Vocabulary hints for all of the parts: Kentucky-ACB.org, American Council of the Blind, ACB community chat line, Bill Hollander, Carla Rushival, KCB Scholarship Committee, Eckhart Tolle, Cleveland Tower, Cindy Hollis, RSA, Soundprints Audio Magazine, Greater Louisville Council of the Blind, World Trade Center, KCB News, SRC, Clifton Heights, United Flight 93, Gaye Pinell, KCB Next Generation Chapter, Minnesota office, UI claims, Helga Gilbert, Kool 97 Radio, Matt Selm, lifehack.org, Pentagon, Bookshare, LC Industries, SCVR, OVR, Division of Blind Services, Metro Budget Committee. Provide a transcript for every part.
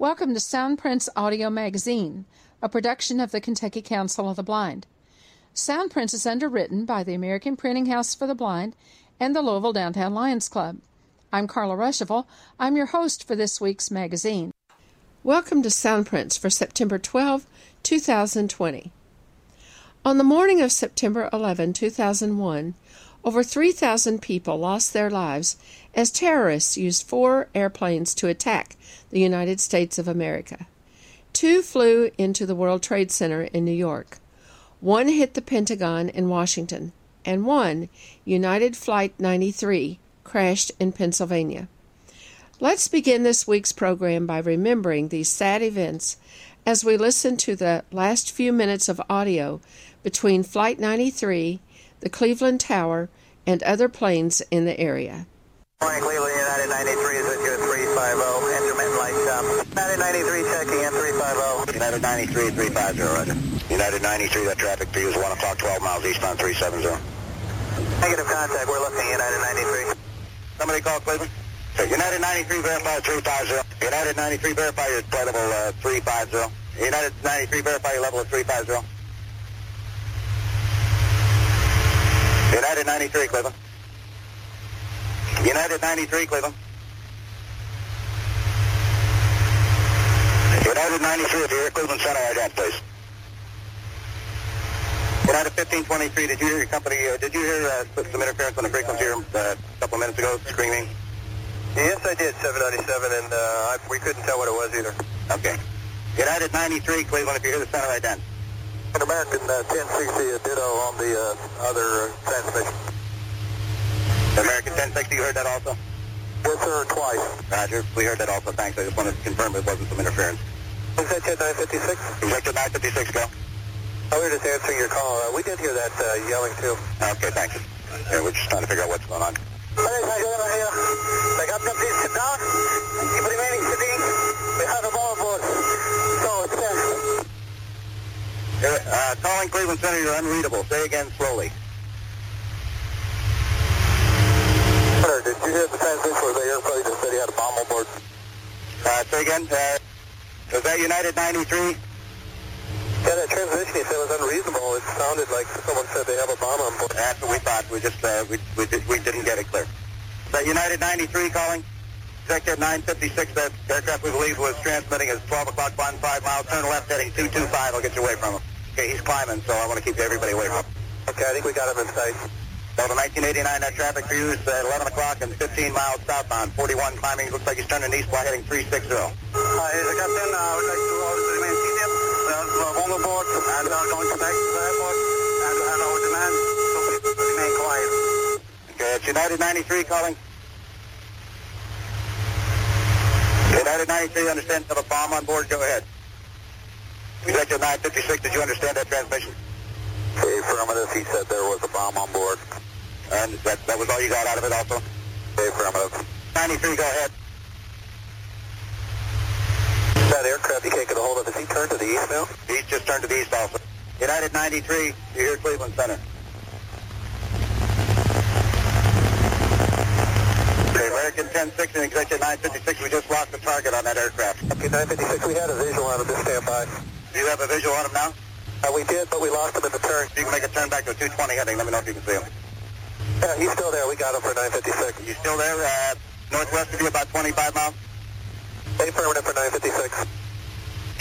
Welcome to Soundprints Audio Magazine, a production of the Kentucky Council of the Blind. Soundprints is underwritten by the American Printing House for the Blind and the Louisville Downtown Lions Club. I'm Carla Rushival. I'm your host for this week's magazine. Welcome to Soundprints for September 12, 2020. On the morning of September 11, 2001, over 3,000 people lost their lives as terrorists used four airplanes to attack the United States of America. Two flew into the World Trade Center in New York. One hit the Pentagon in Washington, and one, United Flight 93, crashed in Pennsylvania. Let's begin this week's program by remembering these sad events as we listen to the last few minutes of audio between Flight 93, the Cleveland Tower, and other planes in the area. Morning, Cleveland, United 93 is with you at 350, intermittent light stop. United 93 checking in 350. United 93, 350, roger. United 93, that traffic view is 1 o'clock, 12 miles eastbound, 370. Negative contact, we're looking at United 93. Somebody call Cleveland? Sir, United 93, verify 350. United 93, verify your level 350. United 93, verify your level of 350. United 93, Cleveland. United 93, Cleveland. United 93, if you're at Cleveland Center, I don't, please. United 1523, did you hear your company, did you hear some interference on the frequency a couple of minutes ago, screaming? Yes, I did, 797, and we couldn't tell what it was either. Okay. United 93, Cleveland, if you hear the center, I don't. American 1060, ditto on the other transmission. American 1060, you heard that also? Yes, sir, twice. Roger, we heard that also, thanks. I just wanted to confirm it wasn't some interference. Is that 956? Injector 956, go. Oh, we were just answering your call. We did hear that yelling, too. Okay, thanks. Yeah, we're just trying to figure out what's going on. Calling Cleveland Center, you're unreadable. Say again slowly. Sir, did you hear the transmission where the airplane just said he had a bomb on board? Say again. Was that United 93? Yeah, that transmission he said was unreasonable. It sounded like someone said they have a bomb on board. That's what we thought. We just we didn't get it clear. Is that United 93 calling? Sector 956, that aircraft we believe was transmitting is 12 o'clock, 15 miles, turn left heading 225. I'll get you away from him. Okay, he's climbing, so I want to keep everybody away from him. Okay, I think we got him in sight. So the 1989, that traffic for you is at 11 o'clock and 15 miles southbound. 41 climbing, looks like he's turning east while heading 360. Here's the captain. I would like to remain seated. We're on the board and are going back to the airport and our demand so people remain quiet. Okay, it's United 93 calling. United 93, understand you have a bomb on board, go ahead. Executive 956, did you understand that transmission? Okay, affirmative, he said there was a bomb on board. And that was all you got out of it also? Okay, affirmative. 93, go ahead. That aircraft he can't get a hold of, has he turned to the east now? He's just turned to the east also. United 93, you hear Cleveland Center. American 1060 and Executive 956, we just lost the target on that aircraft. Okay, 956, we had a visual on him, just stand by. Do you have a visual on him now? We did, but we lost him at the turn. You can make a turn back to a 220 heading, let me know if you can see him. Yeah, he's still there, we got him for 956. You still there? Northwest of you, about 25 miles? Affirmative for 956.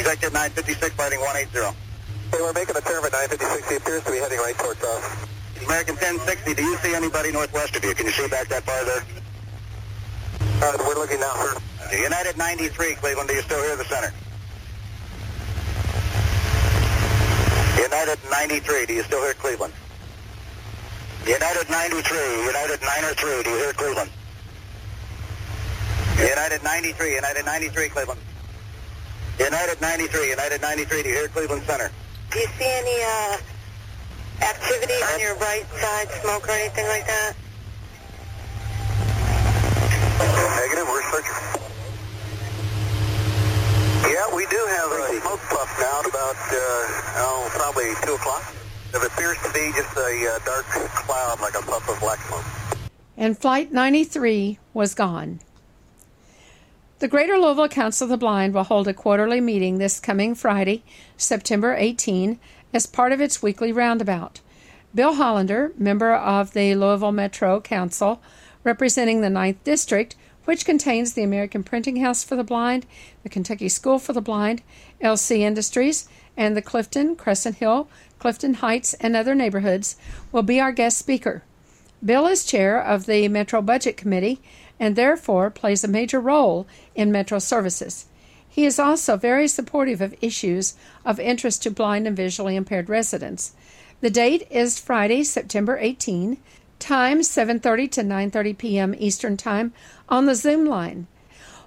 Executive 956, lighting 180. Okay, we're making a turn at 956, he appears to be heading right towards us. American 1060, do you see anybody northwest of you? Can you see back that far there? We're looking now for United 93, Cleveland. Do you still hear the center? United 93, do you still hear Cleveland? United 93, United 93, do you hear Cleveland? United 93, United 93, Cleveland. United 93, United 93, do you hear Cleveland Center? Do you see any activity on your right side, smoke or anything like that? Negative, we're searching. Yeah, we do have a smoke puff now at about, probably 2 o'clock. It appears to be just a dark cloud, like a puff of black smoke. And Flight 93 was gone. The Greater Louisville Council of the Blind will hold a quarterly meeting this coming Friday, September 18, as part of its weekly roundabout. Bill Hollander, member of the Louisville Metro Council, representing the 9th District, which contains the American Printing House for the Blind, the Kentucky School for the Blind, LC Industries, and the Clifton, Crescent Hill, Clifton Heights, and other neighborhoods, will be our guest speaker. Bill is chair of the Metro Budget Committee and therefore plays a major role in Metro services. He is also very supportive of issues of interest to blind and visually impaired residents. The date is Friday, September 18, time 7:30 to 9:30 p.m. Eastern Time on the Zoom line.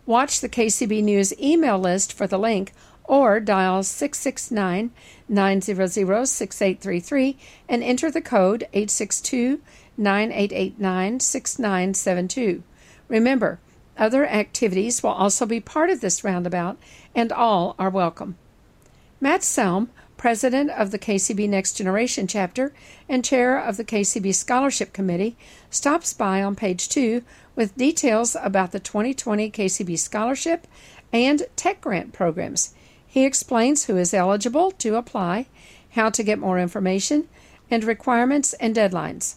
Watch the KCB News email list for the link or dial 669-900-6833 and enter the code 862-9889-6972. Remember, other activities will also be part of this roundabout, and all are welcome. Matt Selm, president of the KCB Next Generation Chapter and chair of the KCB Scholarship Committee, stops by on page 2 with details about the 2020 KCB Scholarship and Tech Grant programs. He explains who is eligible to apply, how to get more information, and requirements and deadlines.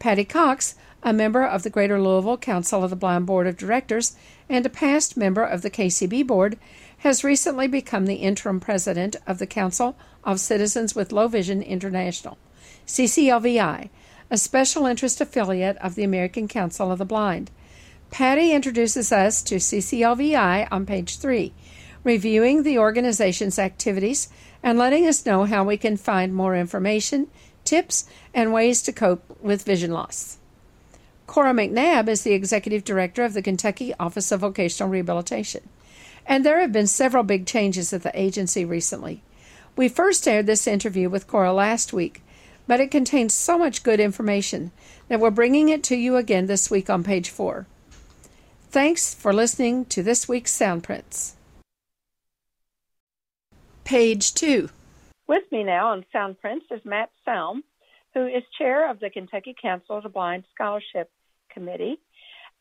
Patti Cox, a member of the Greater Louisville Council of the Blind Board of Directors and a past member of the KCB Board, has recently become the interim president of the Council of Citizens with Low Vision International, CCLVI, a special interest affiliate of the American Council of the Blind. Patti introduces us to CCLVI on page 3, reviewing the organization's activities and letting us know how we can find more information, tips, and ways to cope with vision loss. Cora McNabb is the executive director of the Kentucky Office of Vocational Rehabilitation, and there have been several big changes at the agency recently. We first aired this interview with Cora last week, but it contains so much good information that we're bringing it to you again this week on page 4. Thanks for listening to this week's Soundprints. Page 2. With me now on Soundprints is Matt Selm, who is chair of the Kentucky Council of the Blind Scholarship Committee,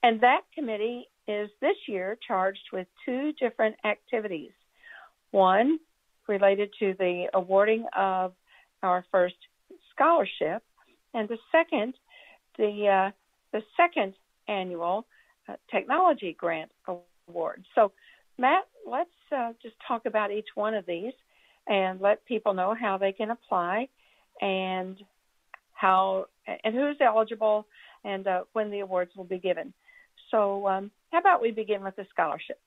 and that committee is this year charged with two different activities. One related to the awarding of our first scholarship, and the second annual technology grant award. So, Matt, let's just talk about each one of these and let people know how they can apply and how and who's eligible and when the awards will be given. So how about we begin with the scholarship?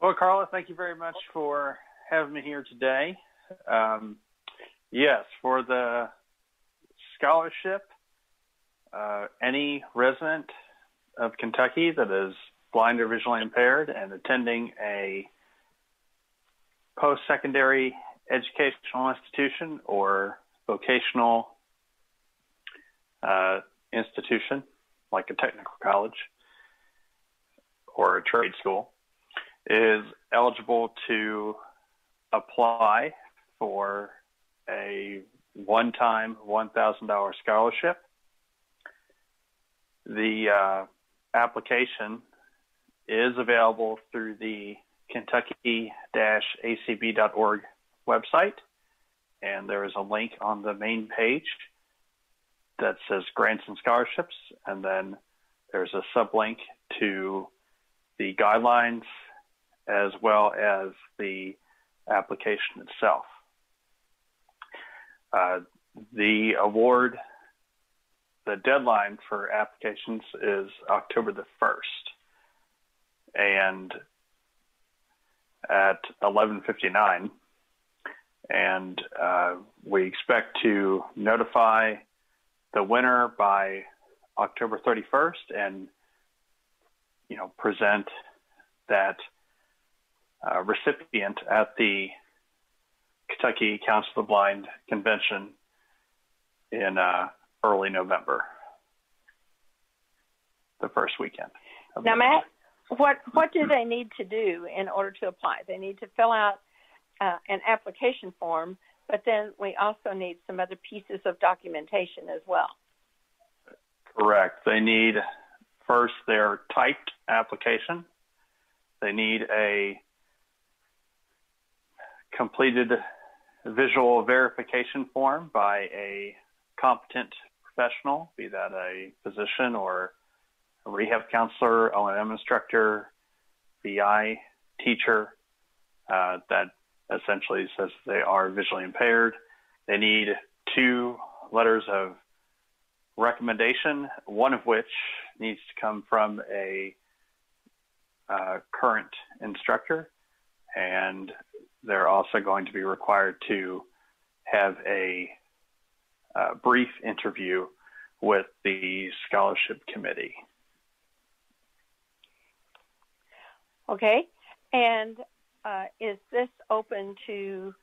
Well, Carla, thank you very much for having me here today. Yes, for the scholarship, any resident of Kentucky that is blind or visually impaired and attending a post-secondary educational institution or vocational institution, like a technical college or a trade school, is eligible to apply for a one-time $1,000 scholarship. The application is available through the Kentucky-ACB.org website, and there is a link on the main page that says Grants and Scholarships, and then there's a sublink to the guidelines as well as the application itself. The award, the deadline for applications is October the 1st, and at 11:59, and we expect to notify the winner by October 31st and, you know, present that recipient at the Kentucky Council of the Blind convention in early November, the first weekend. Now, Matt, what do they need to do in order to apply? They need to fill out an application form, but then we also need some other pieces of documentation as well. Correct. They need, first their typed application. They need a completed visual verification form by a competent professional, be that a physician or a rehab counselor, O&M instructor, BI teacher, that essentially says they are visually impaired. They need 2 letters of recommendation, one of which needs to come from a current instructor, and they're also going to be required to have a brief interview with the scholarship committee. Okay, and is this open to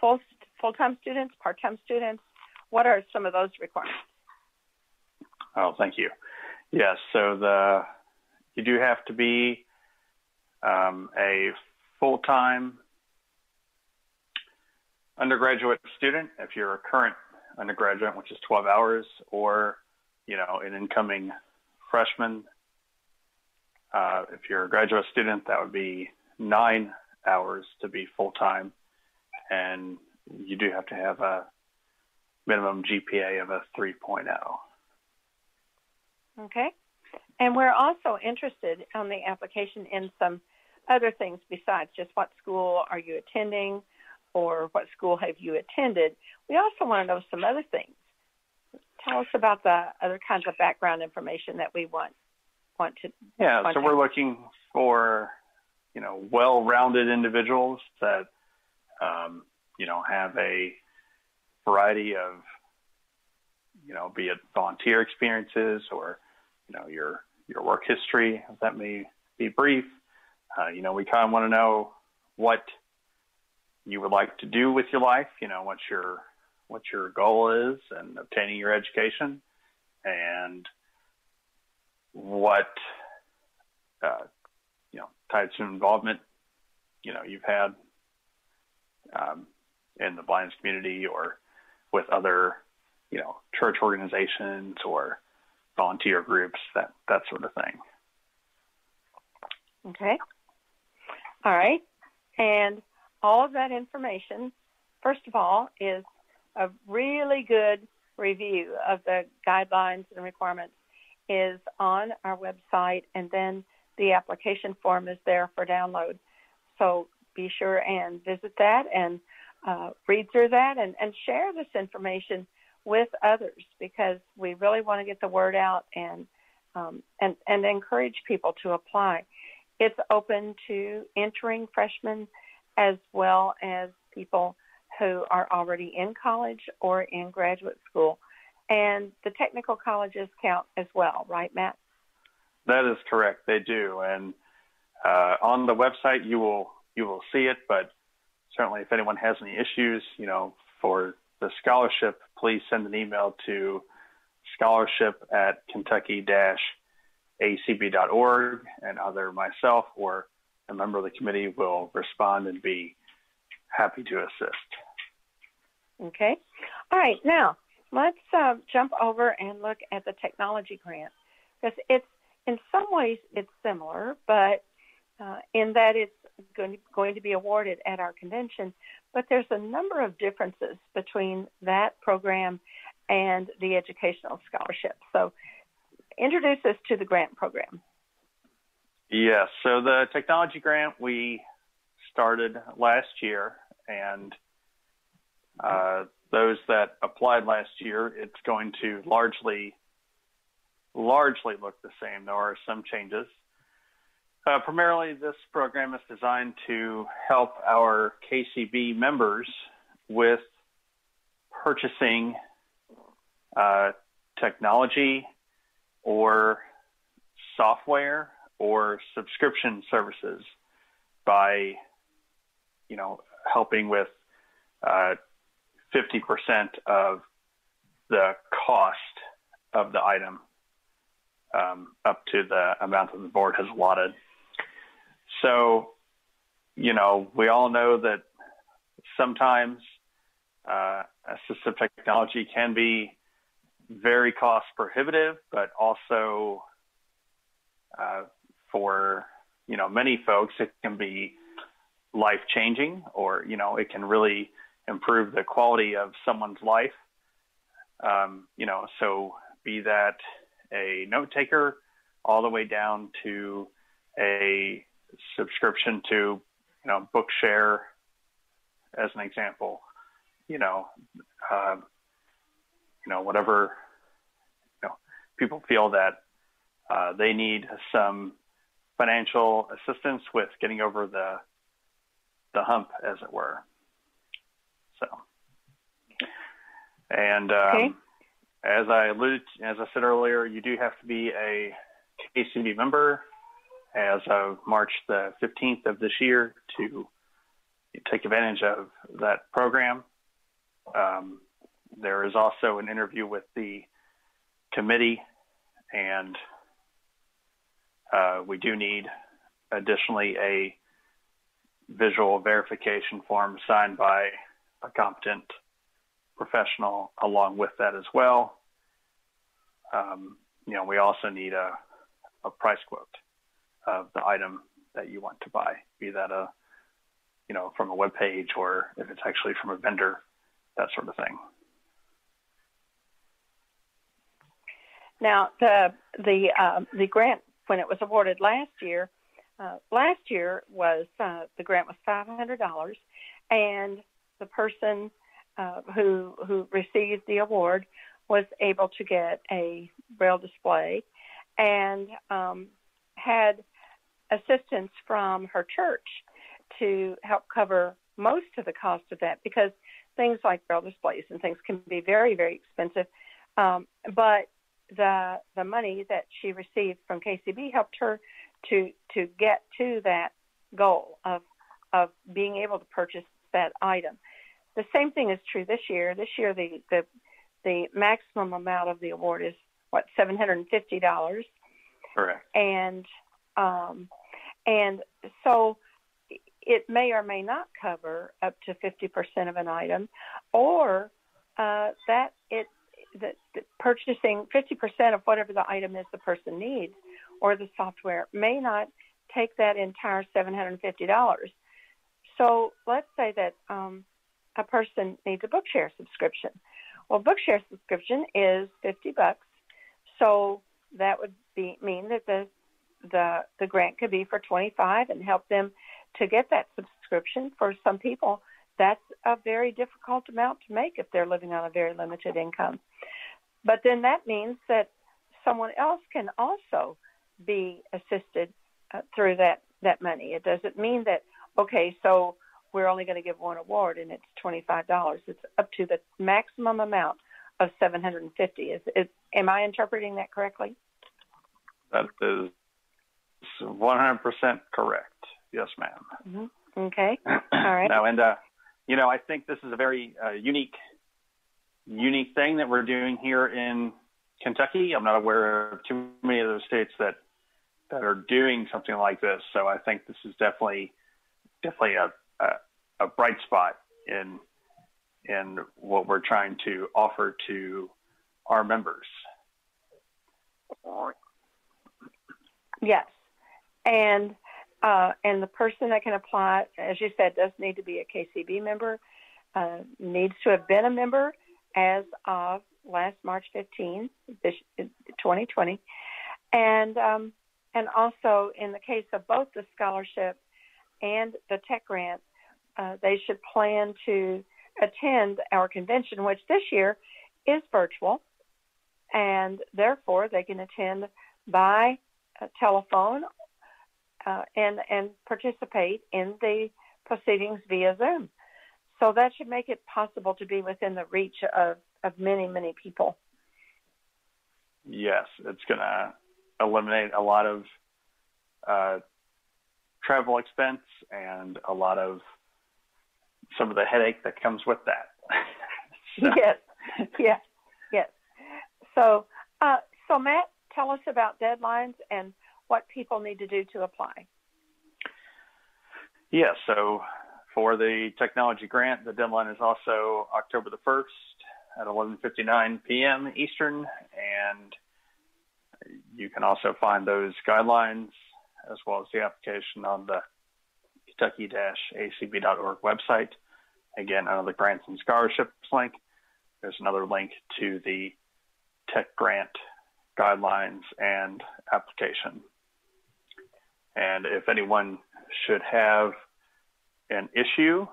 full-time students, part-time students? What are some of those requirements? Oh, thank you. Yes, so you do have to be a full-time undergraduate student if you're a current undergraduate, which is 12 hours, or an incoming freshman. If you're a graduate student, that would be 9 hours to be full-time, and you do have to have a minimum GPA of a 3.0. Okay, and we're also interested on the application in some other things besides just what school are you attending or what school have you attended. We also want to know some other things. Tell us about the other kinds of background information that we want to. Yeah, so we're looking for, well-rounded individuals that, have a variety of, be it volunteer experiences or, your work history, if that may be brief. We kind of want to know what you would like to do with your life, what your goal is in obtaining your education, and what, types of involvement, you've had in the blinds community or with other, church organizations or volunteer groups, that sort of thing. Okay. All right. And all of that information, first of all, is a really good review of the guidelines and requirements is on our website, and then the application form is there for download. So be sure and visit that and read through that and share this information with others, because we really want to get the word out and encourage people to apply. It's open to entering freshmen as well as people who are already in college or in graduate school. And the technical colleges count as well, right, Matt? That is correct. They do. And on the website, you will see it. But certainly, if anyone has any issues, for the scholarship, please send an email to scholarship@kentucky-acb.org, and either myself or a member of the committee will respond and be happy to assist. Okay. All right. Now, let's jump over and look at the technology grant, because it's in some ways it's similar, but in that it's going to be awarded at our convention. But there's a number of differences between that program and the educational scholarship. So introduce us to the grant program. Yes, so the technology grant we started last year, and those that applied last year, it's going to largely look the same. There are some changes. Primarily, this program is designed to help our KCB members with purchasing technology or software or subscription services by, helping with 50% of the cost of the item up to the amount that the board has allotted. So, we all know that sometimes assistive technology can be very cost prohibitive, but also for, you know, many folks, it can be life-changing, or, you know, it can really improve the quality of someone's life. You know, so be that a note taker all the way down to a subscription to, you know, Bookshare as an example, you know, whatever, you know, people feel that they need some financial assistance with getting over the hump, as it were. So, and okay. As I said earlier, you do have to be a KCB member as of March the 15th of this year to take advantage of that program. There is also an interview with the committee, and we do need additionally a visual verification form signed by a competent professional along with that as well. You know, we also need a price quote of the item that you want to buy, be that a, you know, from a web page or if it's actually from a vendor, that sort of thing. Now, the grant, when it was awarded last year was the grant was $500, and the person who received the award was able to get a braille display and had assistance from her church to help cover most of the cost of that, because things like braille displays and things can be very, very expensive. But the money that she received from KCB helped her to get to that goal of being able to purchase that item. The same thing is true this year. This year, the maximum amount of the award is what, $750. Correct. And so it may or may not cover up to 50% of an item, or that purchasing 50% of whatever the item is the person needs or the software may not take that entire $750. So let's say that a person needs a Bookshare subscription. Well, Bookshare subscription is $50, so that would mean that the grant could be for $25 and help them to get that subscription. For some people, that's a very difficult amount to make if they're living on a very limited income. But then that means that someone else can also be assisted through that money. It doesn't mean that, okay, so we're only going to give one award and it's $25. It's up to the maximum amount of $750. Am I interpreting that correctly? That is 100% correct. Yes, ma'am. Mm-hmm. Okay. All right. Now, and, you know, I think this is a very unique thing that we're doing here in Kentucky. I'm not aware of too many other states that are doing something like this. So I think this is definitely a bright spot in what we're trying to offer to our members. Yes. And the person that can apply, as you said, does need to be a KCB member, needs to have been a member as of last March 15, 2020. And also in the case of both the scholarship and the tech grant, they should plan to attend our convention, which this year is virtual, and therefore they can attend by telephone and participate in the proceedings via Zoom. So that should make it possible to be within the reach of many, many people. Yes, it's going to eliminate a lot of travel expense and a lot of some of the headache that comes with that. So. Yes. So Matt, tell us about deadlines and what people need to do to apply. Yes, so for the technology grant, the deadline is also October the 1st at 11:59 p.m. Eastern, and You can also find those guidelines as well as the application on the Kentucky-ACB.org website. Again, under the Grants and Scholarships link, there's another link to the Tech Grant guidelines and application. And if anyone should have an issue,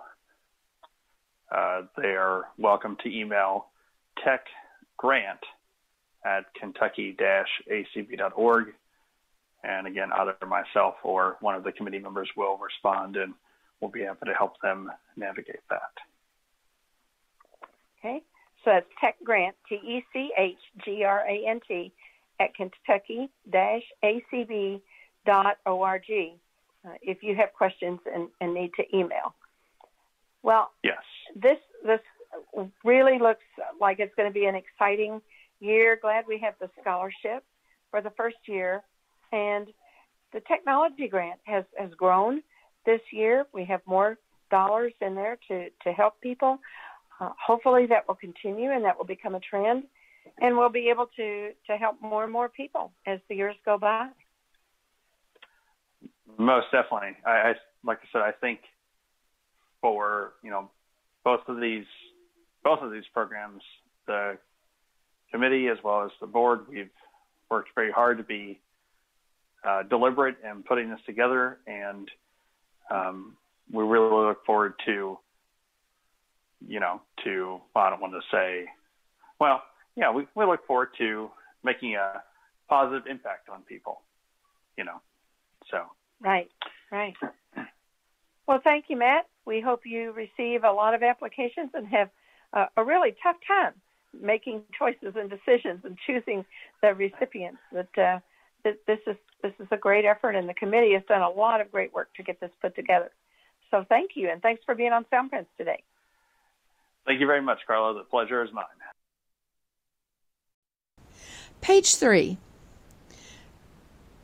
they are welcome to email techgrant@kentucky-acb.org. And again, either myself or one of the committee members will respond, and we'll be happy to help them navigate that. Okay, so that's techgrant, TECHGRANT, @kentucky-acb.org if you have questions and need to email. Well, yes. This really looks like it's going to be an exciting year. Glad we have the scholarship for the first year. And the technology grant has grown this year. We have more dollars in there to help people. Hopefully that will continue and that will become a trend. And we'll be able to help more and more people as the years go by. Most definitely. I like I said, I think for, you know, both of these programs, the committee as well as the board, we've worked very hard to be deliberate in putting this together, and we really look forward to, you know, to, I don't want to say, well, yeah, we look forward to making a positive impact on people, you know, so. Right. Well, thank you, Matt. We hope you receive a lot of applications and have a really tough time making choices and decisions and choosing the recipients. This is a great effort, and the committee has done a lot of great work to get this put together. So thank you, and thanks for being on Soundprints today. Thank you very much, Carla. The pleasure is mine. Page 3.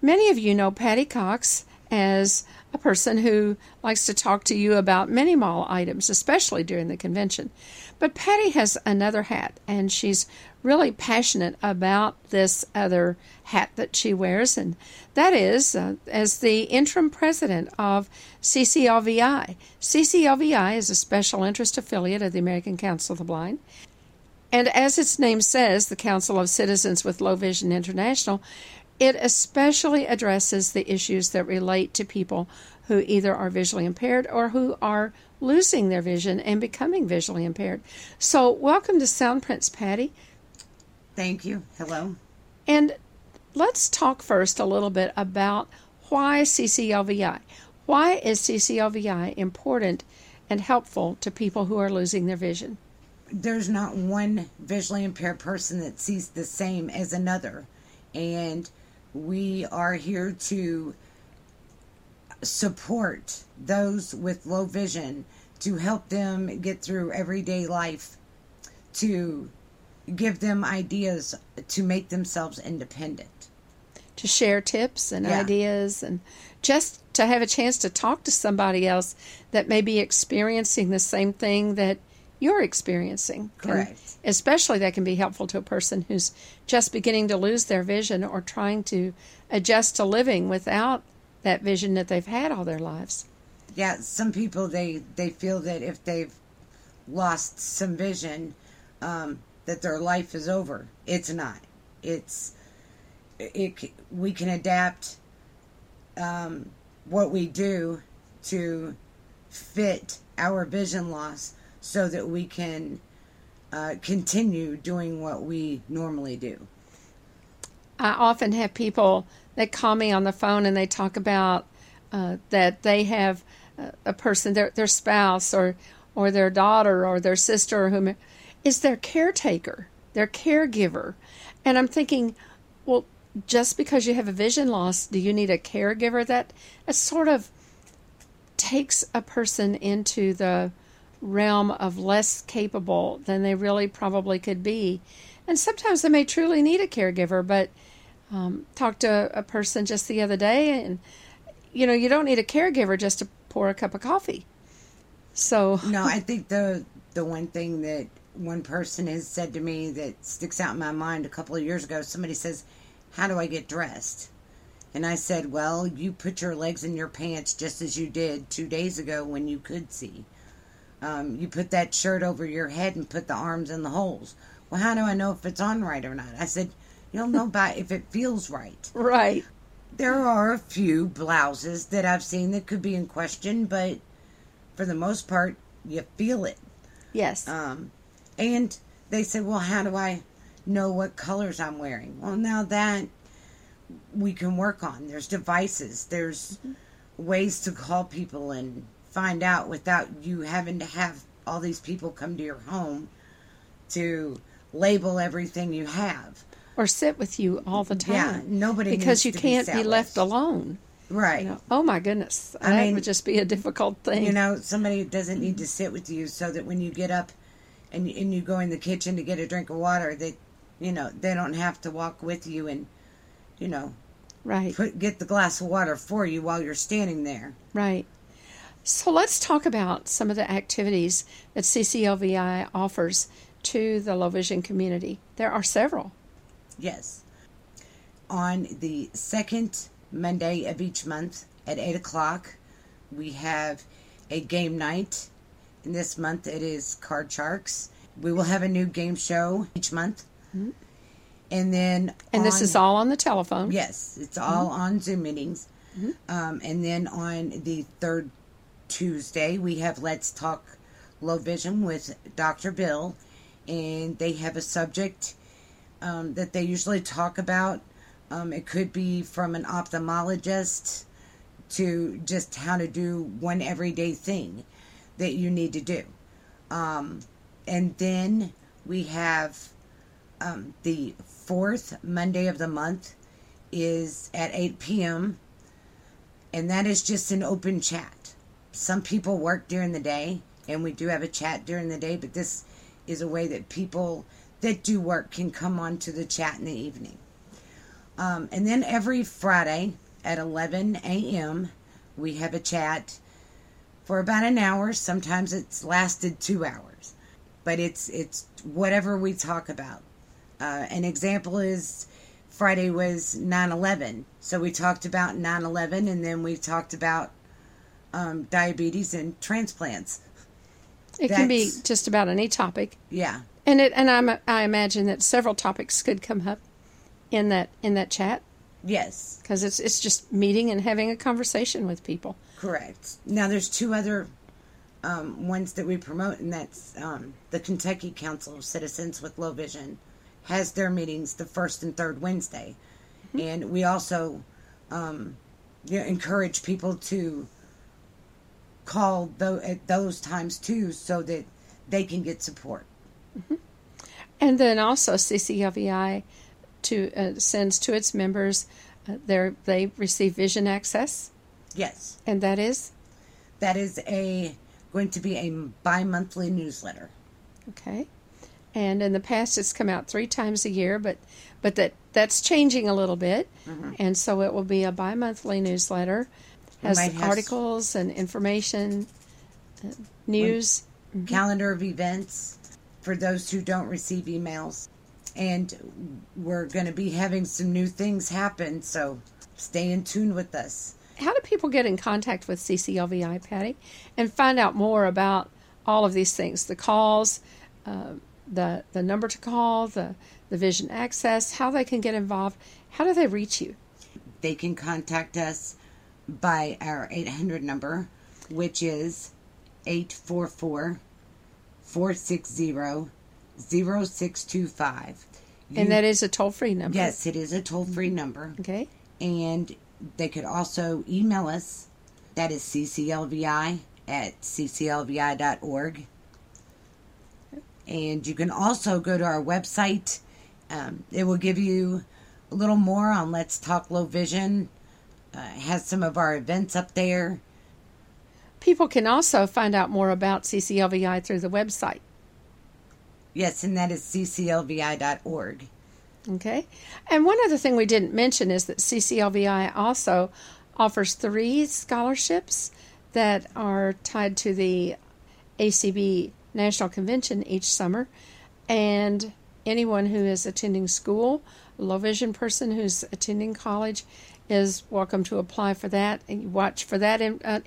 Many of you know Patti Cox as a person who likes to talk to you about many mall items, especially during the convention. But Patti has another hat, and she's really passionate about this other hat that she wears, and that is as the interim president of CCLVI. CCLVI is a special interest affiliate of the American Council of the Blind. And as its name says, the Council of Citizens with Low Vision International, it especially addresses the issues that relate to people who either are visually impaired or who are losing their vision and becoming visually impaired. So welcome to Soundprints, Patti. Thank you. Hello. And let's talk first a little bit about why CCLVI. Why is CCLVI important and helpful to people who are losing their vision? There's not one visually impaired person that sees the same as another. And we are here to support those with low vision, to help them get through everyday life, to give them ideas to make themselves independent. To share tips and ideas, and just to have a chance to talk to somebody else that may be experiencing the same thing that you're experiencing. Correct. Especially that can be helpful to a person who's just beginning to lose their vision or trying to adjust to living without that vision that they've had all their lives. Yeah, some people, they feel that if they've lost some vision, that their life is over. It's not. We can adapt what we do to fit our vision loss, so that we can continue doing what we normally do. I often have people that call me on the phone and they talk about that they have a person, their spouse or their daughter or their sister or whom is their caretaker, their caregiver. And I'm thinking, well, just because you have a vision loss, do you need a caregiver? That sort of takes a person into the realm of less capable than they really probably could be. And sometimes they may truly need a caregiver, but talked to a person just the other day, and you know, you don't need a caregiver just to pour a cup of coffee. So no, I think the one thing that one person has said to me that sticks out in my mind a couple of years ago, somebody says, how do I get dressed? And I said, well, you put your legs in your pants just as you did 2 days ago when you could see. You put that shirt over your head and put the arms in the holes. Well, how do I know if it's on right or not? I said, you'll know by if it feels right. Right. There are a few blouses that I've seen that could be in question, but for the most part, you feel it. Yes. And they said, well, how do I know what colors I'm wearing? Well, now that we can work on. There's devices. There's ways to call people and find out without you having to have all these people come to your home to label everything you have. Or sit with you all the time. Yeah, nobody because needs you to can't be left alone. Right. You know, oh, my goodness. That would just be a difficult thing. You know, somebody doesn't need to sit with you so that when you get up and you go in the kitchen to get a drink of water, that, you know, they don't have to walk with you and, you know, right. Get the glass of water for you while you're standing there. Right. So let's talk about some of the activities that CCLVI offers to the low vision community. There are several. Yes. On the second Monday of each month at 8 o'clock, we have a game night. And this month it is Card Sharks. We will have a new game show each month. Mm-hmm. And then... And this is all on the telephone. Yes, it's all on Zoom meetings. Mm-hmm. And then on the third Tuesday, we have Let's Talk Low Vision with Dr. Bill. And they have a subject that they usually talk about. It could be from an ophthalmologist to just how to do one everyday thing that you need to do. And then we have... the fourth Monday of the month is at 8 p.m. and that is just an open chat. Some people work during the day, and we do have a chat during the day, but this is a way that people that do work can come on to the chat in the evening. And then every Friday at 11 a.m. we have a chat for about an hour. Sometimes it's lasted 2 hours, but it's whatever we talk about. An example is Friday was 9/11. So we talked about 9/11, and then we talked about diabetes and transplants. It can be just about any topic. Yeah. And I imagine that several topics could come up in that chat. Yes. Because it's just meeting and having a conversation with people. Correct. Now there's two other ones that we promote, and that's the Kentucky Council of Citizens with Low Vision has their meetings the first and third Wednesday. Mm-hmm. And we also encourage people to call at those times, too, so that they can get support. Mm-hmm. And then also CCLVI sends to its members, they receive vision access. Yes. And that is? That is going to be a bi-monthly newsletter. Okay. And in the past, it's come out 3 times a year, but that's changing a little bit. Mm-hmm. And so it will be a bi-monthly newsletter. It has articles and information, news. Mm-hmm. Calendar of events for those who don't receive emails. And we're going to be having some new things happen, so stay in tune with us. How do people get in contact with CCLVI, Patti, and find out more about all of these things, the calls, the number to call, the vision access, how they can get involved? How do they reach you? They can contact us by our 800 number, which is 844-460-0625. And that is a toll-free number? Yes, it is a toll-free number. Okay. And they could also email us. That is cclvi@cclvi.org. And you can also go to our website. It will give you a little more on Let's Talk Low Vision. It has some of our events up there. People can also find out more about CCLVI through the website. Yes, and that is cclvi.org. Okay. And one other thing we didn't mention is that CCLVI also offers 3 scholarships that are tied to the ACB National Convention each summer, and anyone who is attending school, a low vision person who's attending college, is welcome to apply for that, and watch for that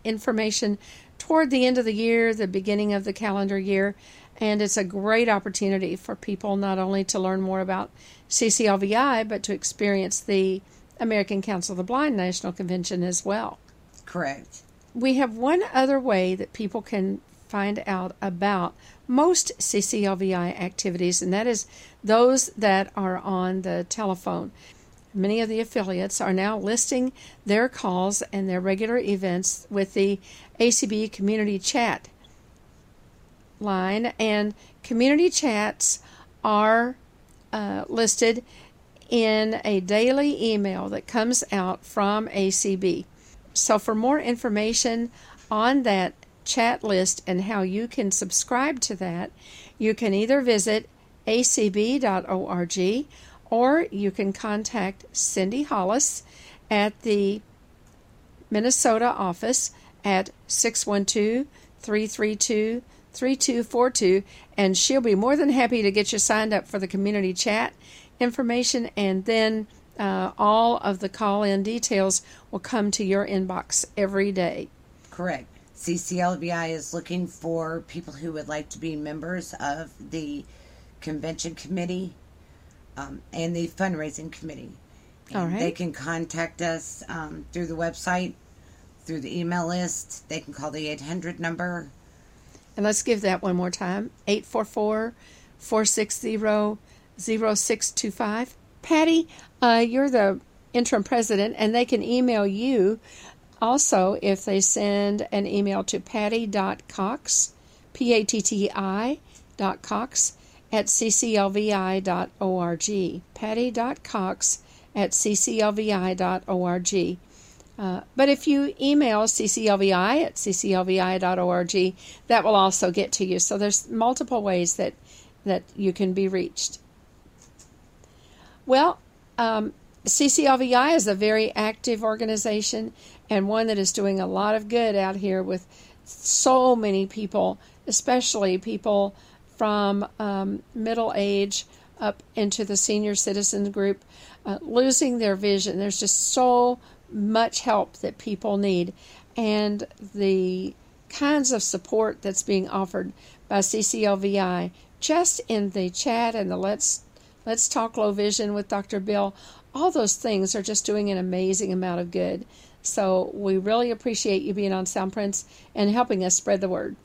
information toward the end of the year, the beginning of the calendar year. And it's a great opportunity for people not only to learn more about CCLVI, but to experience the American Council of the Blind National Convention as well. Correct. We have one other way that people can find out about most CCLVI activities, and that is those that are on the telephone. Many of the affiliates are now listing their calls and their regular events with the ACB community chat line, and community chats are listed in a daily email that comes out from ACB. So for more information on that chat list and how you can subscribe to that, you can either visit acb.org or you can contact Cindy Hollis at the Minnesota office at 612-332-3242, and she'll be more than happy to get you signed up for the community chat information, and then all of the call-in details will come to your inbox every day. Correct. CCLVI is looking for people who would like to be members of the convention committee and the fundraising committee. And all right. They can contact us through the website, through the email list. They can call the 800 number. And let's give that one more time, 844-460-0625. Patty, you're the interim president, and they can email you also if they send an email to patty.cox, Patti, .cox, at cclvi.org, patty.cox at cclvi.org. But if you email cclvi at cclvi.org, that will also get to you. So there's multiple ways that you can be reached. Well, CCLVI is a very active organization and one that is doing a lot of good out here with so many people, especially people from middle age up into the senior citizen group, losing their vision. There's just so much help that people need, and the kinds of support that's being offered by CCLVI just in the chat and the Let's Talk Low Vision with Dr. Bill. All those things are just doing an amazing amount of good. So we really appreciate you being on Soundprints and helping us spread the word.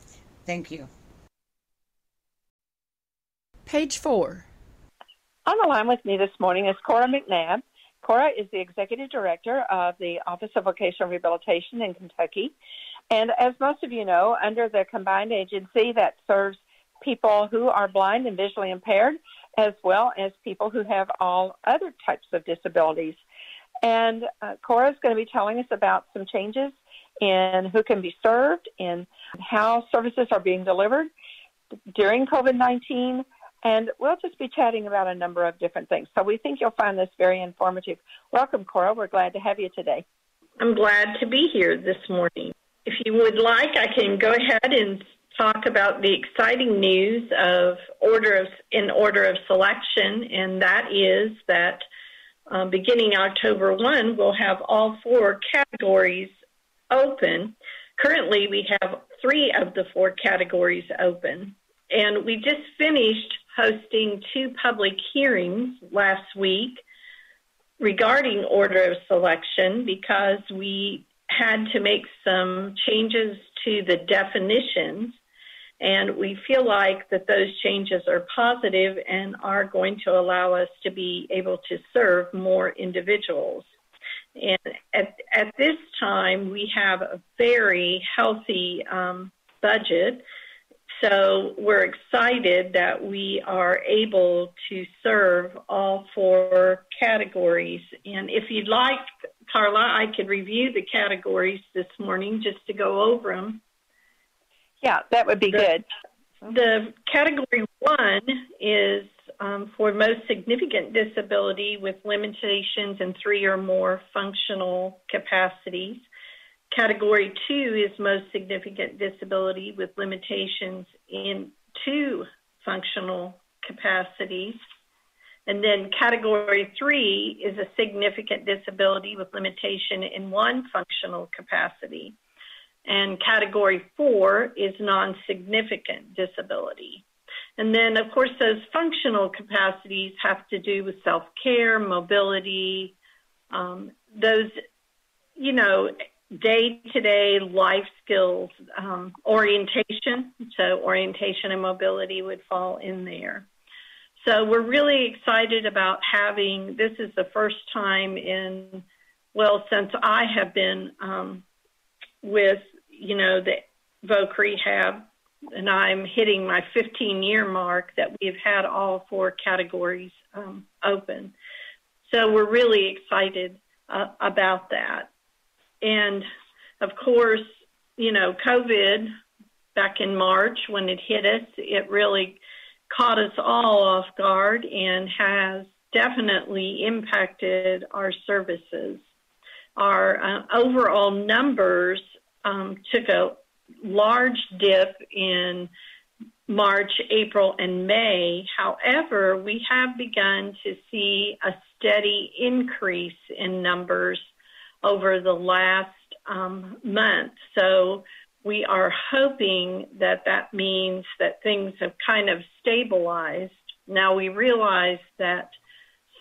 Thank you. Page 4. On the line with me this morning is Cora McNabb. Cora is the Executive Director of the Office of Vocational Rehabilitation in Kentucky. And as most of you know, under the combined agency that serves people who are blind and visually impaired, as well as people who have all other types of disabilities. And Cora's going to be telling us about some changes in who can be served and how services are being delivered during COVID-19. And we'll just be chatting about a number of different things. So we think you'll find this very informative. Welcome, Cora. We're glad to have you today. I'm glad to be here this morning. If you would like, I can go ahead and talk about the exciting news in order of selection, and that is that beginning October 1, we'll have all four categories open. Currently, we have three of the four categories open, and we just finished hosting two public hearings last week regarding order of selection because we had to make some changes to the definitions. And we feel like that those changes are positive and are going to allow us to be able to serve more individuals. And at this time, we have a very healthy budget. So we're excited that we are able to serve all four categories. And if you'd like, Carla, I could review the categories this morning just to go over them. Yeah, that would be good. The category 1 is for most significant disability with limitations in three or more functional capacities. Category 2 is most significant disability with limitations in two functional capacities. And then category 3 is a significant disability with limitation in one functional capacity. And category 4 is non-significant disability. And then, of course, those functional capacities have to do with self-care, mobility, those, you know, day-to-day life skills, orientation. So orientation and mobility would fall in there. So we're really excited about having, this is the first time in, well, since I have been with, you know, the Voc Rehab, and I'm hitting my 15-year mark, that we've had all 4 categories open. So we're really excited about that. And, of course, you know, COVID back in March when it hit us, it really caught us all off guard and has definitely impacted our services. Our overall numbers took a large dip in March, April, and May. However, we have begun to see a steady increase in numbers over the last month. So we are hoping that that means that things have kind of stabilized. Now, we realize that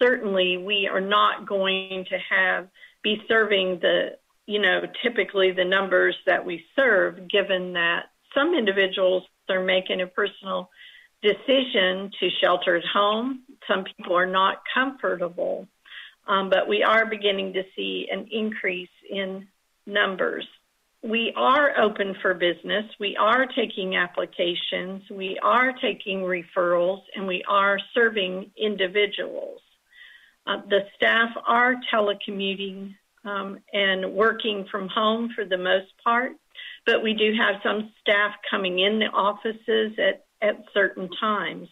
certainly we are not going to be serving the, you know, typically the numbers that we serve, given that some individuals are making a personal decision to shelter at home. Some people are not comfortable, but we are beginning to see an increase in numbers. We are open for business. We are taking applications. We are taking referrals, and we are serving individuals. The staff are telecommuting and working from home for the most part, but we do have some staff coming in the offices at certain times.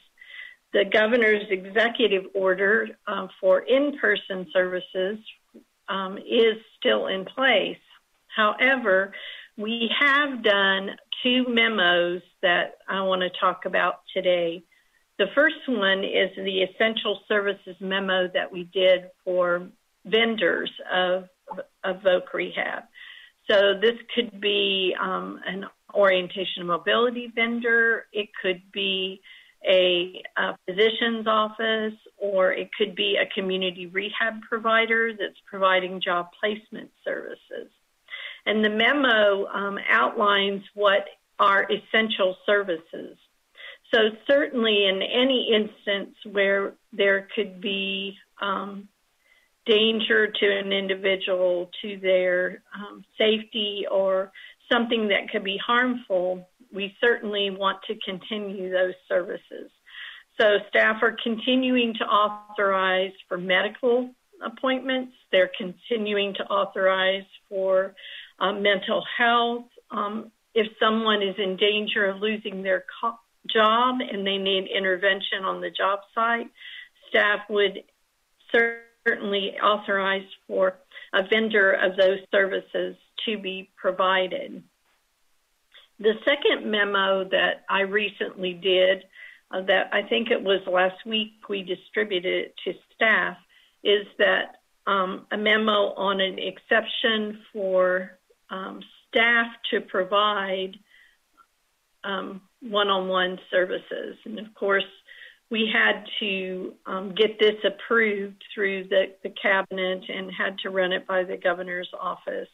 The governor's executive order for in-person services is still in place. However, we have done 2 memos that I want to talk about today. The first one is the essential services memo that we did for vendors of Voc Rehab. So this could be an orientation and mobility vendor. It could be a physician's office, or it could be a community rehab provider that's providing job placement services. And the memo outlines what are essential services. So certainly in any instance where there could be danger to an individual, to their safety, or something that could be harmful, we certainly want to continue those services. So staff are continuing to authorize for medical appointments. They're continuing to authorize for mental health. If someone is in danger of losing their job and they need intervention on the job site, staff would certainly authorize for a vendor of those services to be provided. The second memo that I recently did, that I think it was last week we distributed it to staff, is that a memo on an exception for staff to provide one-on-one services. And of course, we had to get this approved through the cabinet and had to run it by the governor's office.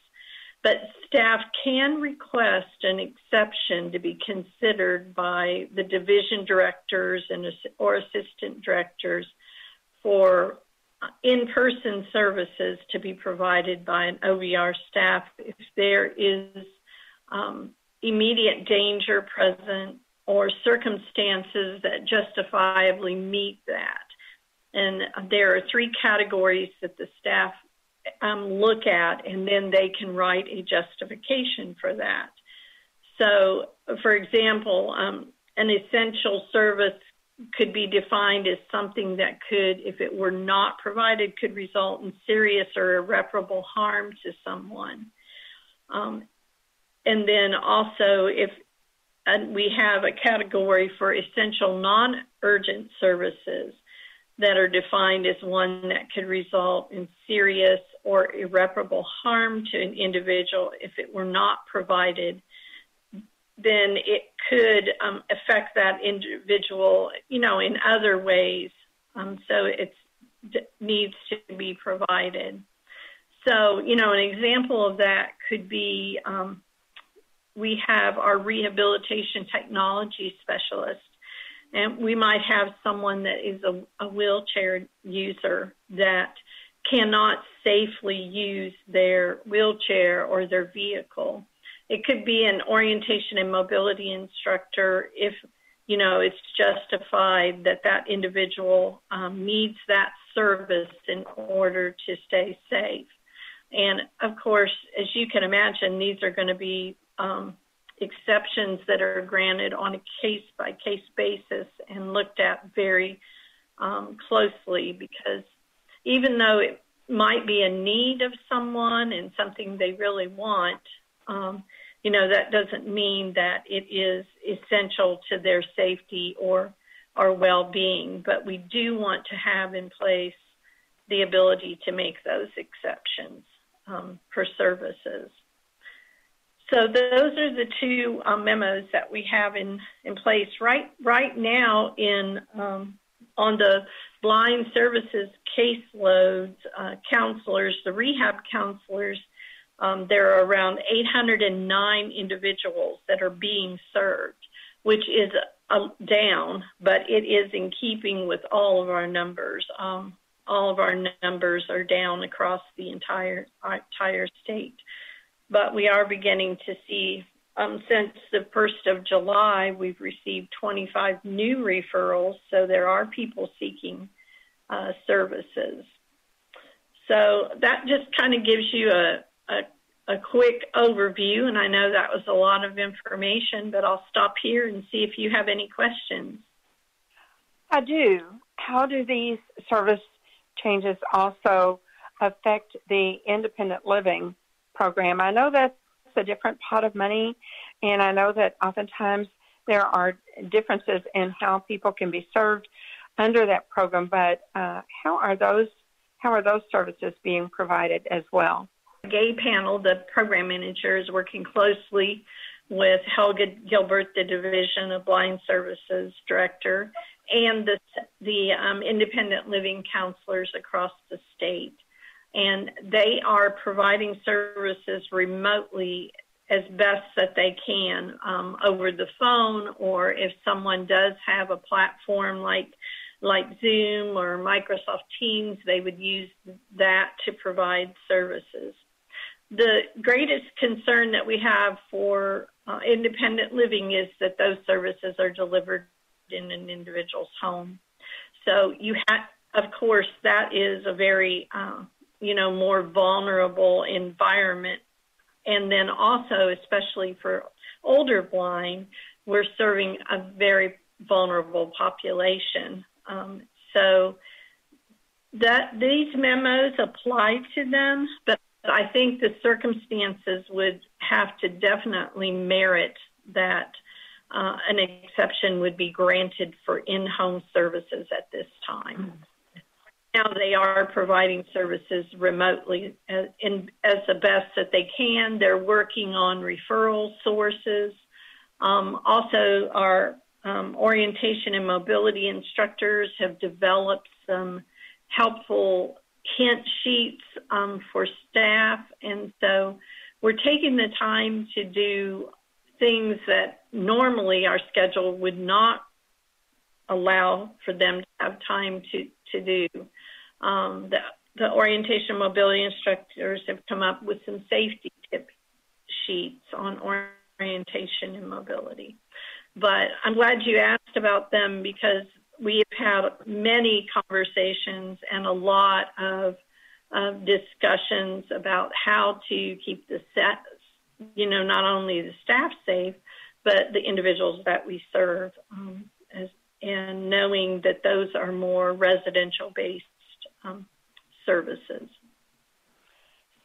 But staff can request an exception to be considered by the division directors and or assistant directors for in-person services to be provided by an OVR staff if there is immediate danger present or circumstances that justifiably meet that. And there are 3 categories that the staff look at, and then they can write a justification for that. So, for example, an essential service could be defined as something that could, if it were not provided, could result in serious or irreparable harm to someone. And then also, if we have a category for essential non-urgent services, that are defined as one that could result in serious or irreparable harm to an individual if it were not provided, then it could affect that individual, you know, in other ways. So it needs to be provided. So, you know, an example of that could be we have our rehabilitation technology specialist, and we might have someone that is a wheelchair user that cannot safely use their wheelchair or their vehicle. It could be an orientation and mobility instructor if, you know, it's justified that that individual needs that service in order to stay safe. And, of course, as you can imagine, these are going to be exceptions that are granted on a case-by-case basis and looked at very closely, because even though it might be a need of someone and something they really want, you know, that doesn't mean that it is essential to their safety or well-being. But we do want to have in place the ability to make those exceptions for services. So those are the two memos that we have in place right now in on the blind services caseloads. Counselors, the rehab counselors, there are around 809 individuals that are being served, which is down, but it is in keeping with all of our numbers. All of our numbers are down across the entire state. But we are beginning to see, since the 1st of July, we've received 25 new referrals, so there are people seeking services. So that just kind of gives you a quick overview, and I know that was a lot of information, but I'll stop here and see if you have any questions. I do. How do these service changes also affect the independent living program? I know that's a different pot of money, and I know that oftentimes there are differences in how people can be served under that program, but how are those services being provided as well? Gaye Pinell, the program manager, is working closely with Helga Gilbert, the Division of Blind Services Director, and the independent living counselors across the state. And they are providing services remotely as best that they can over the phone, or if someone does have a platform like Zoom or Microsoft Teams, they would use that to provide services. The greatest concern that we have for independent living is that those services are delivered in an individual's home. So you have, of course, that is a very you know, more vulnerable environment. And then also, especially for older blind, we're serving a very vulnerable population. So that these memos apply to them, but I think the circumstances would have to definitely merit that an exception would be granted for in-home services at this time. Now they are providing services remotely as the best that they can. They're working on referral sources. Also, our orientation and mobility instructors have developed some helpful hint sheets for staff. And so we're taking the time to do things that normally our schedule would not allow for them to have time to do. The orientation mobility instructors have come up with some safety tip sheets on orientation and mobility. But I'm glad you asked about them, because we have had many conversations and a lot of discussions about how to keep the set, you know, not only the staff safe, but the individuals that we serve and knowing that those are more residential-based services.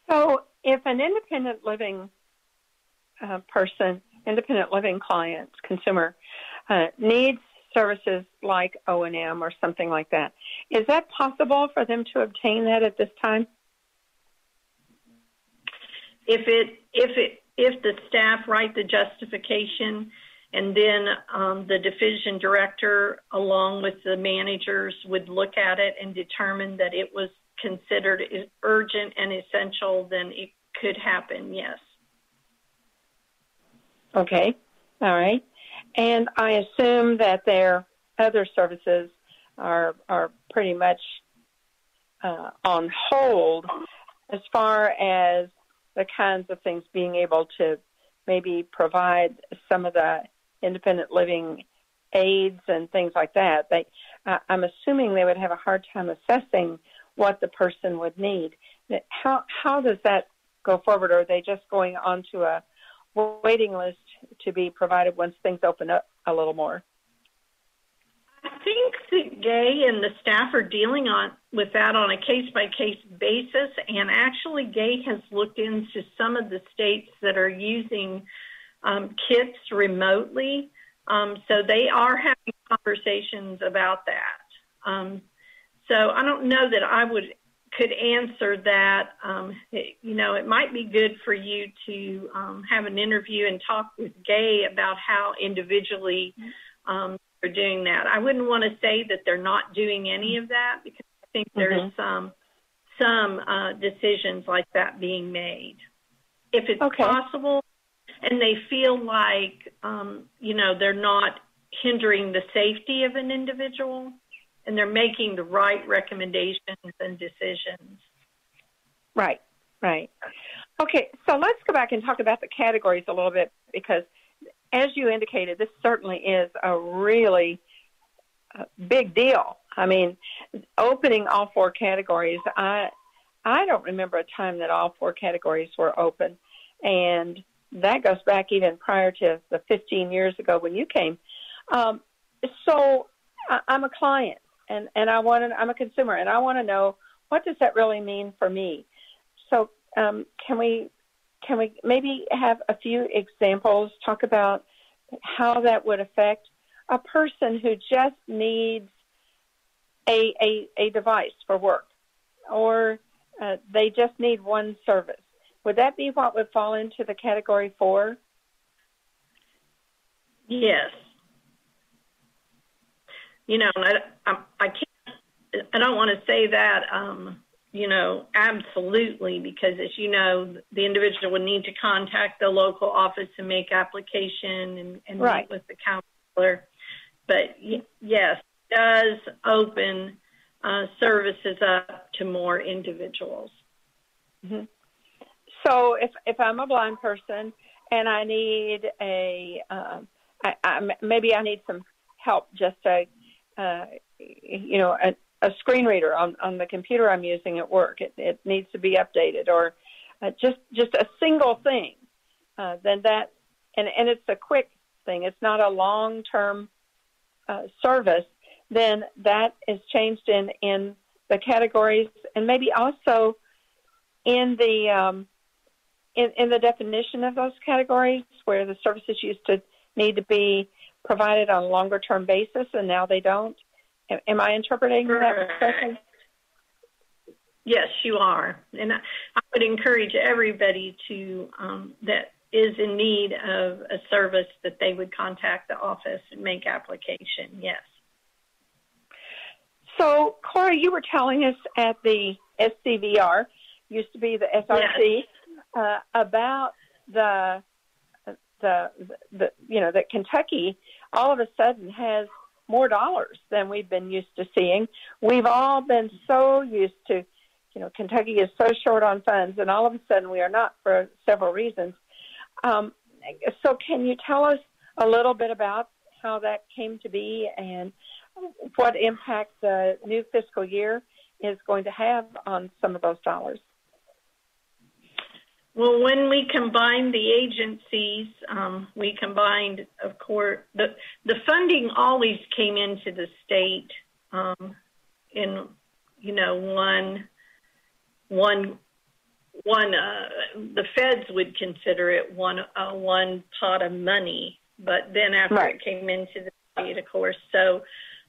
So if an independent living independent living client, consumer, needs services like O&M or something like that. Is that possible for them to obtain that at this time? If the staff write the justification, and then the division director along with the managers would look at it and determine that it was considered urgent and essential, then it could happen, yes. Okay, all right. And I assume that their other services are pretty much on hold as far as the kinds of things being able to maybe provide some of the independent living aids and things like that. I'm assuming they would have a hard time assessing what the person would need. How does that go forward? Or are they just going onto a waiting list to be provided once things open up a little more? I think that Gaye and the staff are dealing with that on a case-by-case basis, and actually Gaye has looked into some of the states that are using kits remotely, so they are having conversations about that. So I don't know that I could answer that. It might be good for you to have an interview and talk with Gaye about how individually they're doing that. I wouldn't want to say that they're not doing any of that, because I think there's some decisions like that being made. If it's possible and they feel like, they're not hindering the safety of an individual, and they're making the right recommendations and decisions. Right. Okay, so let's go back and talk about the categories a little bit, because as you indicated, this certainly is a really big deal. I mean, opening all four categories, I don't remember a time that all four categories were open, and that goes back even prior to the 15 years ago when you came. So I'm a client, and I'm a consumer, and I want to know, what does that really mean for me? So can we maybe have a few examples, talk about how that would affect a person who just needs a device for work, or they just need one service? Would that be what would fall into the category 4? Yes. I don't want to say that, absolutely, because as you know, the individual would need to contact the local office and make application and meet with the counselor. But yes, it does open services up to more individuals. Mm-hmm. So if I'm a blind person and I need maybe I need some help, just a screen reader on the computer I'm using at work. It needs to be updated, or just a single thing. Then that, and it's a quick thing. It's not a long-term service. Then that is changed in the categories, and maybe also in the in the definition of those categories, where the services used to need to be provided on a longer-term basis, and now they don't. Am I interpreting that correctly? Yes, you are. And I would encourage everybody to that is in need of a service that they would contact the office and make application, yes. So, Cora, you were telling us at the SCVR, used to be the SRC, about the that Kentucky all of a sudden has more dollars than we've been used to seeing. We've all been so used to, Kentucky is so short on funds, and all of a sudden we are not, for several reasons. So can you tell us a little bit about how that came to be and what impact the new fiscal year is going to have on some of those dollars? Well, when we combined the agencies, we combined, of course, the funding always came into the state the feds would consider it one pot of money, but then after it came into the paid, of course. So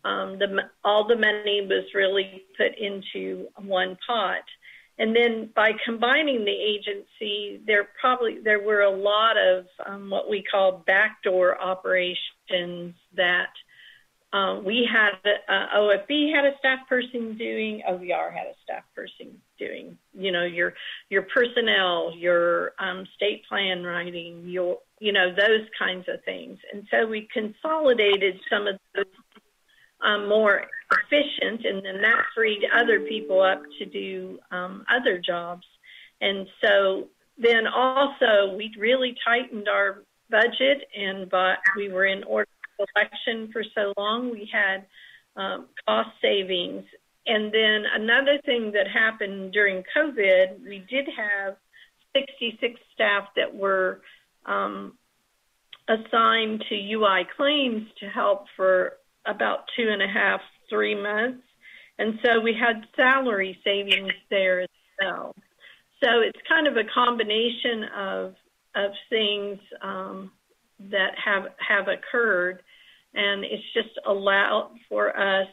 all the money was really put into one pot. And then by combining the agency, there were a lot of what we call backdoor operations that we had, OFB had a staff person doing, OVR had a staff person doing, you know, your personnel, your state plan writing, your, you know, those kinds of things. And so we consolidated some of those more efficient, and then that freed other people up to do other jobs. And so then also we really tightened our budget, and we were in order election for so long, we had cost savings. And then another thing that happened during COVID, we did have 66 staff that were assigned to UI claims to help for about 2.5 to 3 months. And so we had salary savings there as well. So it's kind of a combination of things that have occurred, and it's just allowed for us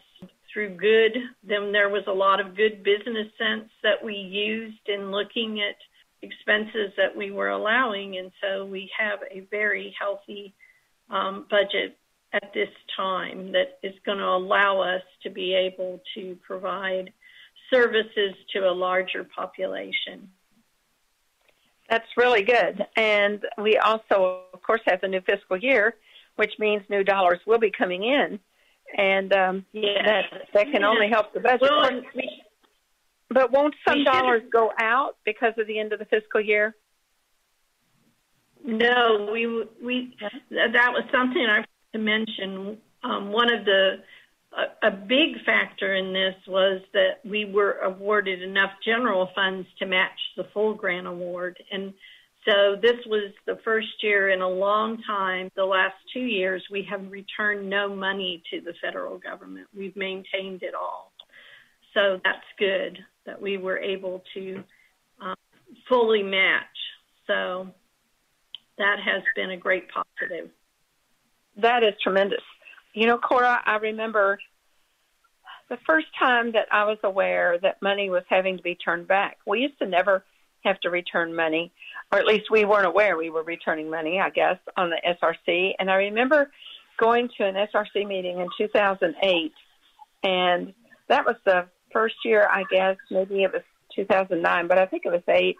through good. Then there was a lot of good business sense that we used in looking at expenses that we were allowing, and so we have a very healthy budget at this time that is going to allow us to be able to provide services to a larger population. That's really good. And we also, of course, have the new fiscal year, which means new dollars will be coming in. And that can only help the budget. Well, but won't some dollars go out because of the end of the fiscal year? No, we that was something I forgot to mention. One of the a big factor in this was that we were awarded enough general funds to match the full grant award. And so this was the first year in a long time, the last 2 years, we have returned no money to the federal government. We've maintained it all. So that's good that we were able to fully match. So that has been a great positive. That is tremendous. You know, Cora, I remember the first time that I was aware that money was having to be turned back. We used to never have to return money, or at least we weren't aware we were returning money, I guess, on the SRC. And I remember going to an SRC meeting in 2008, and that was the first year, I guess, maybe it was 2009, but I think it was 2008.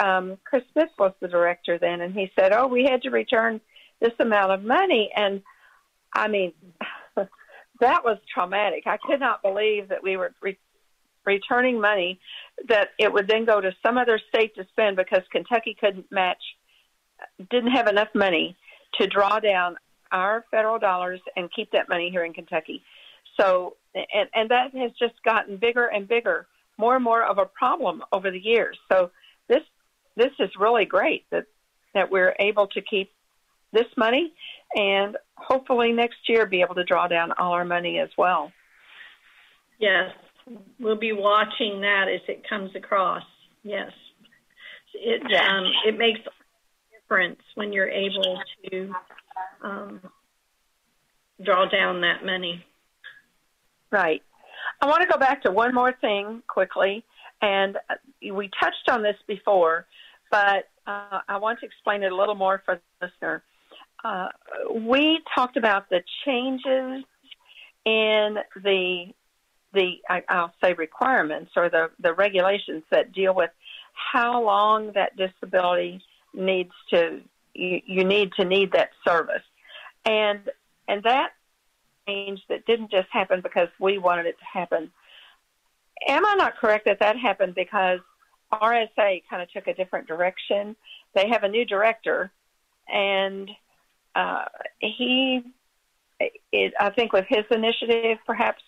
And Chris Smith was the director then, and he said, oh, we had to return this amount of money. And I mean, that was traumatic. I could not believe that we were returning money, that it would then go to some other state to spend because Kentucky couldn't match, didn't have enough money to draw down our federal dollars and keep that money here in Kentucky. So, and that has just gotten bigger and bigger, more and more of a problem over the years. So this is really great that we're able to keep this money, and hopefully next year be able to draw down all our money as well. Yes, we'll be watching that as it comes across. Yes, it makes a difference when you're able to draw down that money. Right. I want to go back to one more thing quickly, and we touched on this before, but I want to explain it a little more for the listener. We talked about the changes in I'll say requirements, or the regulations that deal with how long that disability needs to, you need to need that service. And that change that didn't just happen because we wanted it to happen. Am I not correct that happened because RSA kind of took a different direction? They have a new director, and I think with his initiative, perhaps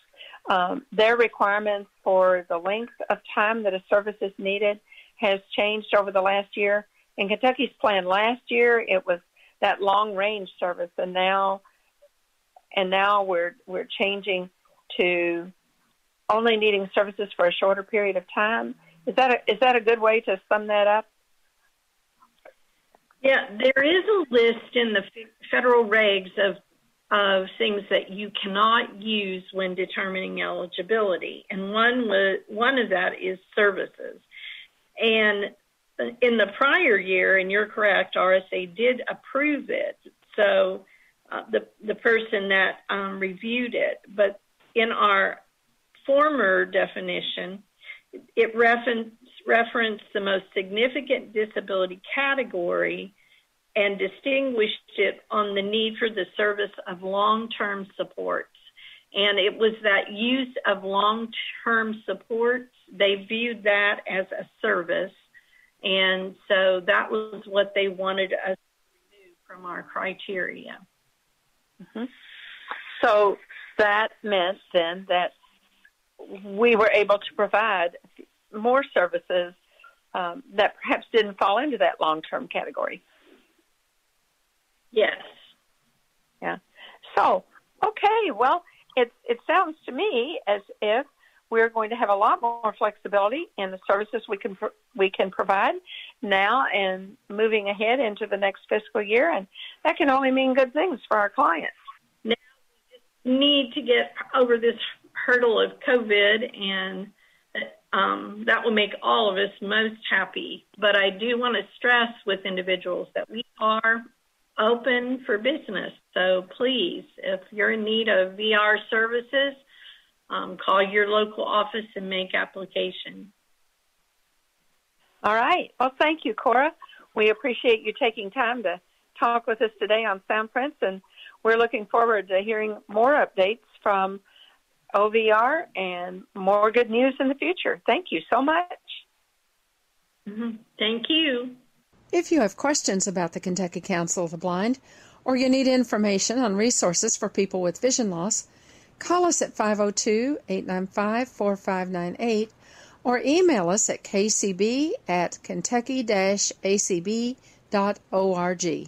their requirements for the length of time that a service is needed has changed over the last year. In Kentucky's plan last year, it was that long-range service, and now we're changing to only needing services for a shorter period of time. Is that a good way to sum that up? Yeah, there is a list in the federal regs of of things that you cannot use when determining eligibility. And one of that is services. And in the prior year, and you're correct, RSA did approve it. So the person that reviewed it, but in our former definition, it referenced the most significant disability category and distinguished it on the need for the service of long-term supports. And it was that use of long-term supports, they viewed that as a service. And so that was what they wanted us to remove from our criteria. Mm-hmm. So that meant then that we were able to provide more services that perhaps didn't fall into that long-term category. Yes. Yeah. So, okay, well, it sounds to me as if we're going to have a lot more flexibility in the services we can provide now and moving ahead into the next fiscal year, and that can only mean good things for our clients. Now we just need to get over this hurdle of COVID, and that will make all of us most happy. But I do want to stress with individuals that we are open for business. So please, if you're in need of VR services, call your local office and make application. All right. Well, thank you, Cora. We appreciate you taking time to talk with us today on Soundprints, and we're looking forward to hearing more updates from OVR and more good news in the future. Thank you so much. Mm-hmm. Thank you. If you have questions about the Kentucky Council of the Blind, or you need information on resources for people with vision loss, call us at 502-895-4598 or email us at kcb@kentucky-acb.org.